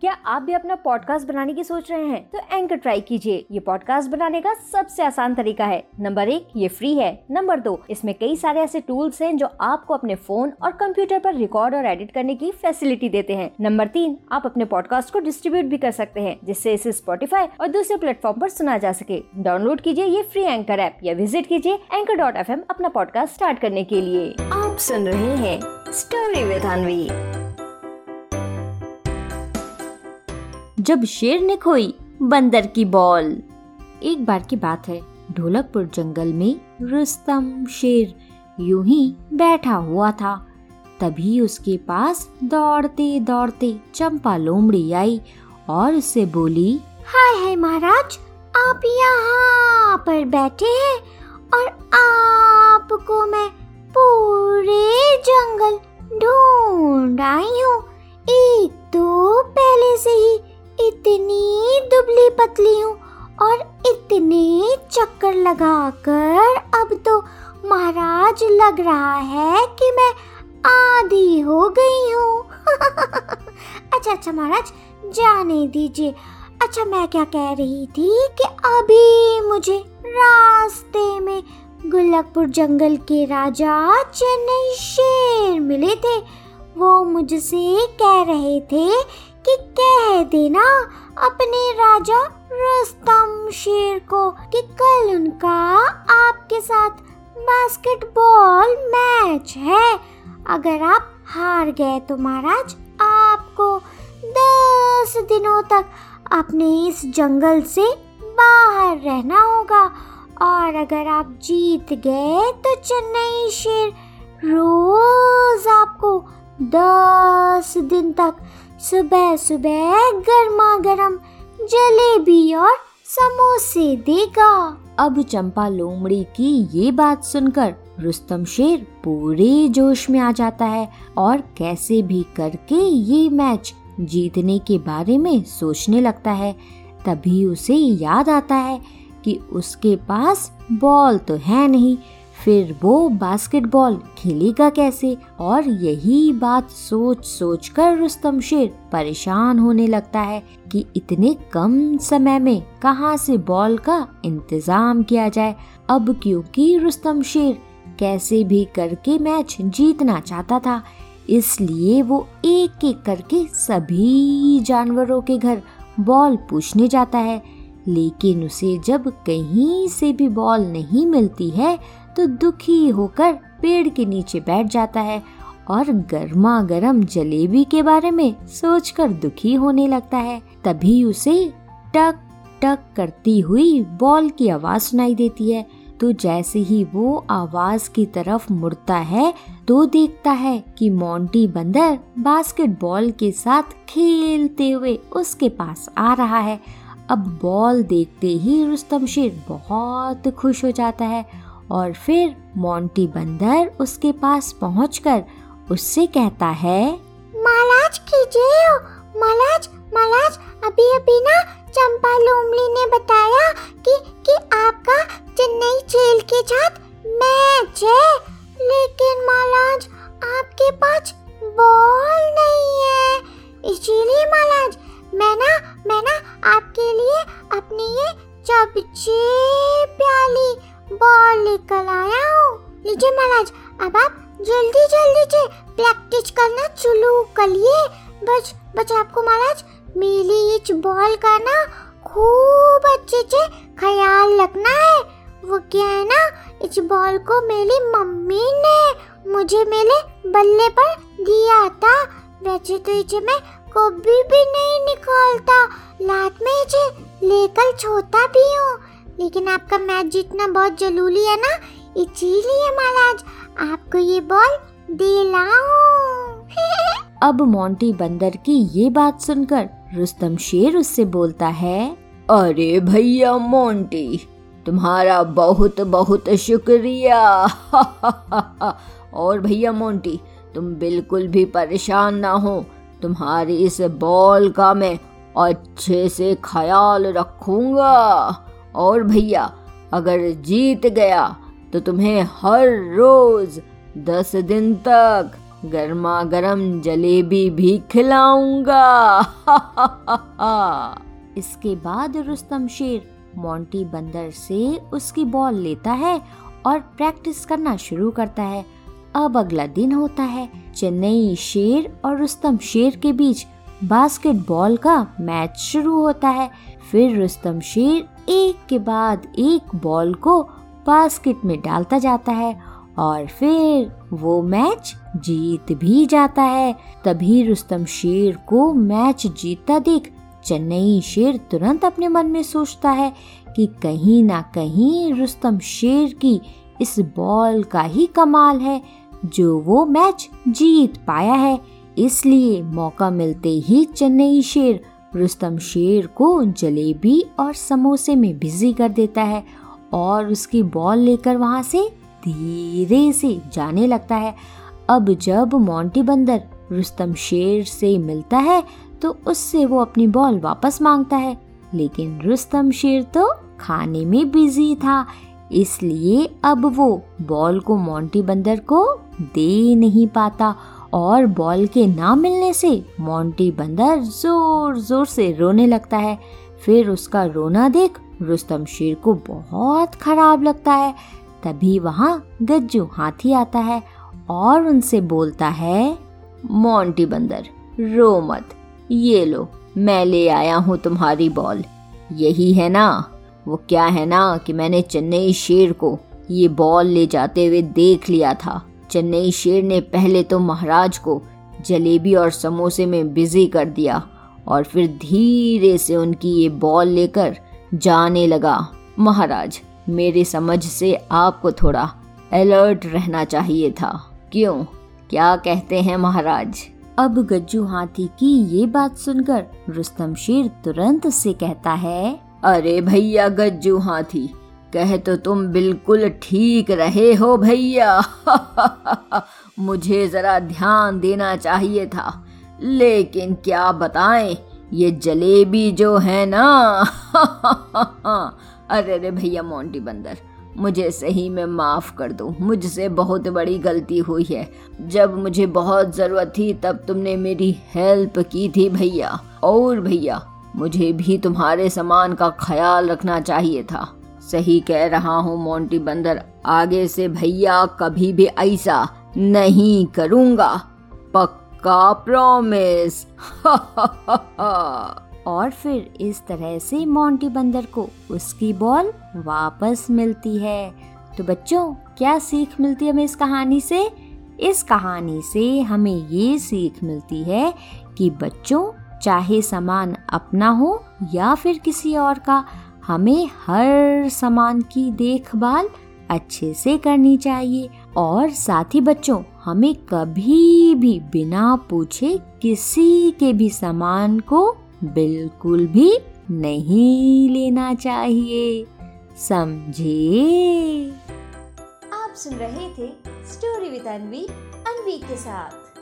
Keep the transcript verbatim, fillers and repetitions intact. क्या आप भी अपना पॉडकास्ट बनाने की सोच रहे हैं? तो एंकर ट्राई कीजिए। ये पॉडकास्ट बनाने का सबसे आसान तरीका है। नंबर एक, ये फ्री है। नंबर दो, इसमें कई सारे ऐसे टूल्स हैं जो आपको अपने फोन और कंप्यूटर पर रिकॉर्ड और एडिट करने की फैसिलिटी देते हैं। नंबर तीन, आप अपने पॉडकास्ट को डिस्ट्रीब्यूट भी कर सकते हैं, जिससे इसे स्पॉटिफाई और दूसरे प्लेटफॉर्म पर सुना जा सके। डाउनलोड कीजिए ये फ्री एंकर ऐप या विजिट कीजिए एंकर डॉट एफ एम अपना पॉडकास्ट स्टार्ट करने के लिए। आप सुन रहे हैं स्टोरी विद अनवी। जब शेर ने खोई बंदर की बॉल। एक बार की बात है, ढोलकपुर जंगल में रुस्तम शेर यूं ही बैठा हुआ था। तभी उसके पास दौड़ते दौड़ते चंपा लोमड़ी आई और उससे बोली, हाय हाय महाराज, आप यहाँ पर बैठे हैं और आपको मैं पूरे जंगल ढूंढ आई हूँ। एक तो पहले से ही इतनी दुबली पतली हूँ और इतने चक्कर लगाकर अब तो महाराज लग रहा है कि मैं आधी हो गई हूँ। अच्छा अच्छा महाराज, जाने दीजिए। अच्छा, मैं क्या कह रही थी कि अभी मुझे रास्ते में गुलकपुर जंगल के राजा चेन्नई शेर मिले थे। वो मुझसे कह रहे थे कि कह देना अपने राजा रुस्तम शेर को कि कल उनका आपके साथ बास्केटबॉल मैच है। अगर आप हार गए तो महाराज आपको दस दिनों तक अपने इस जंगल से बाहर रहना होगा, और अगर आप जीत गए तो चेन्नई शेर रोज आपको दस दिन तक सुबह सुबह गर्मा गर्म जलेबी और समोसे देगा। अब चंपा लोमड़ी की ये बात सुनकर रुस्तम शेर पूरे जोश में आ जाता है और कैसे भी करके ये मैच जीतने के बारे में सोचने लगता है। तभी उसे याद आता है कि उसके पास बॉल तो है नहीं, फिर वो बास्केटबॉल खेलेगा कैसे। और यही बात सोच सोच कर रुस्तम शेर परेशान होने लगता है कि इतने कम समय में कहाँ से बॉल का इंतजाम किया जाए। अब क्योंकि रुस्तम शेर कैसे भी करके मैच जीतना चाहता था, इसलिए वो एक एक करके सभी जानवरों के घर बॉल पूछने जाता है। लेकिन उसे जब कहीं से भी बॉल नहीं मिलती है तो दुखी होकर पेड़ के नीचे बैठ जाता है और गर्मा गर्म जलेबी के बारे में सोचकर दुखी होने लगता है। तभी उसे टक टक करती हुई बॉल की आवाज सुनाई देती है। तो जैसे ही वो आवाज की तरफ मुड़ता है तो देखता है कि मोंटी बंदर बास्केटबॉल के साथ खेलते हुए उसके पास आ रहा है। अब बॉल देखते ही रुस्तम शेर बहुत खुश हो जाता है और फिर मोंटी बंदर उसके पास पहुंचकर उससे कहता है, महाराज कीजिए महाराज महाराज, अभी अभी ना चंपा लोमड़ी ने बताया कि कि आपका चेन्नई जेल के साथ मैच है, लेकिन महाराज आपके पास बॉल नहीं है। इसीलिए महाराज मैं ना मैं ना आपके लिए अपनी ये चबचे प्याली बॉल लेकर आया हूँ। लीजिए महाराज, अब आप जल्दी जल्दी से प्रैक्टिस करना शुरू करिए। बस बस आपको महाराज मेरी इस बॉल का ना खूब अच्छे से ख्याल रखना है। वो क्या है ना, इस बॉल को मेरी मम्मी ने मुझे मेरे बल्ले पर दिया था। वैसे तो इसे मैं कभी भी नहीं निकालता, रात में इसे लेकर छोटा भी हूँ, लेकिन आपका मैच जीतना बहुत जरूरी है ना, इसीलिए महाराज आपको ये बॉल दिलाऊं। अब मोंटी बंदर की ये बात सुनकर रुस्तम शेर उससे बोलता है, अरे भैया मोंटी, तुम्हारा बहुत बहुत शुक्रिया। और भैया मोंटी, तुम बिल्कुल भी परेशान ना हो। तुम्हारी इस बॉल का मैं अच्छे से ख्याल रखूंगा, और भैया अगर जीत गया तो तुम्हें हर रोज दस दिन तक गर्मा गर्म जलेबी भी खिलाऊंगा। इसके बाद रुस्तम शेर मोंटी बंदर से उसकी बॉल लेता है और प्रैक्टिस करना शुरू करता है। अब अगला दिन होता है। चेन्नई शेर और रुस्तम शेर के बीच बास्केटबॉल का मैच शुरू होता है। फिर रुस्तम शेर एक के बाद एक बॉल को बास्केट में डालता जाता है और फिर वो मैच जीत भी जाता है। तभी रुस्तम शेर को मैच जीतता देख चेन्नई शेर तुरंत अपने मन में सोचता है कि कहीं ना कहीं रुस्तम शेर की इस बॉल का ही कमाल है जो वो मैच जीत पाया है। इसलिए मौका मिलते ही चेन्नई शेर रुस्तम शेर को जलेबी और समोसे में बिजी कर देता है और उसकी बॉल लेकर वहाँ से धीरे से जाने लगता है। अब जब मोंटी बंदर रुस्तम शेर से मिलता है तो उससे वो अपनी बॉल वापस मांगता है, लेकिन रुस्तम शेर तो खाने में बिजी था, इसलिए अब वो बॉल को मोंटी बंदर को दे नहीं पाता और बॉल के ना मिलने से मोंटी बंदर जोर जोर से रोने लगता है। फिर उसका रोना देख रुस्तम शेर को बहुत खराब लगता है। तभी वहाँ गज्जू हाथी आता है और उनसे बोलता है, मोंटी बंदर रो मत, ये लो मैं ले आया हूँ तुम्हारी बॉल। यही है ना वो क्या है ना कि मैंने चेन्नई शेर को ये बॉल ले जाते हुए देख लिया था। चेन्नई शेर ने पहले तो महाराज को जलेबी और समोसे में बिजी कर दिया और फिर धीरे से उनकी ये बॉल लेकर जाने लगा। महाराज, मेरे समझ से आपको थोड़ा अलर्ट रहना चाहिए था। क्यों, क्या कहते हैं महाराज? अब गज्जू हाथी की ये बात सुनकर रुस्तम शेर तुरंत से कहता है, अरे भैया गज्जू हाथी, कह तो तुम बिल्कुल ठीक रहे हो भैया। मुझे जरा ध्यान देना चाहिए था, लेकिन क्या बताएं, ये जलेबी जो है ना। अरे अरे भैया मोंटी बंदर, मुझे सही में माफ़ कर दो, मुझसे बहुत बड़ी गलती हुई है। जब मुझे बहुत ज़रूरत थी तब तुमने मेरी हेल्प की थी भैया, और भैया मुझे भी तुम्हारे सामान का ख्याल रखना चाहिए था। सही कह रहा हूँ मोंटी बंदर, आगे से भैया कभी भी ऐसा नहीं करूँगा, पक्का प्रॉमिस। और फिर इस तरह से मोंटी बंदर को उसकी बॉल वापस मिलती है। तो बच्चों, क्या सीख मिलती है हमें इस कहानी से? इस कहानी से हमें ये सीख मिलती है कि बच्चों, चाहे सामान अपना हो या फिर किसी और का, हमें हर सामान की देखभाल अच्छे से करनी चाहिए। और साथ ही बच्चों, हमें कभी भी बिना पूछे किसी के भी सामान को बिल्कुल भी नहीं लेना चाहिए, समझे? आप सुन रहे थे स्टोरी विद अनवी, अनवी के साथ।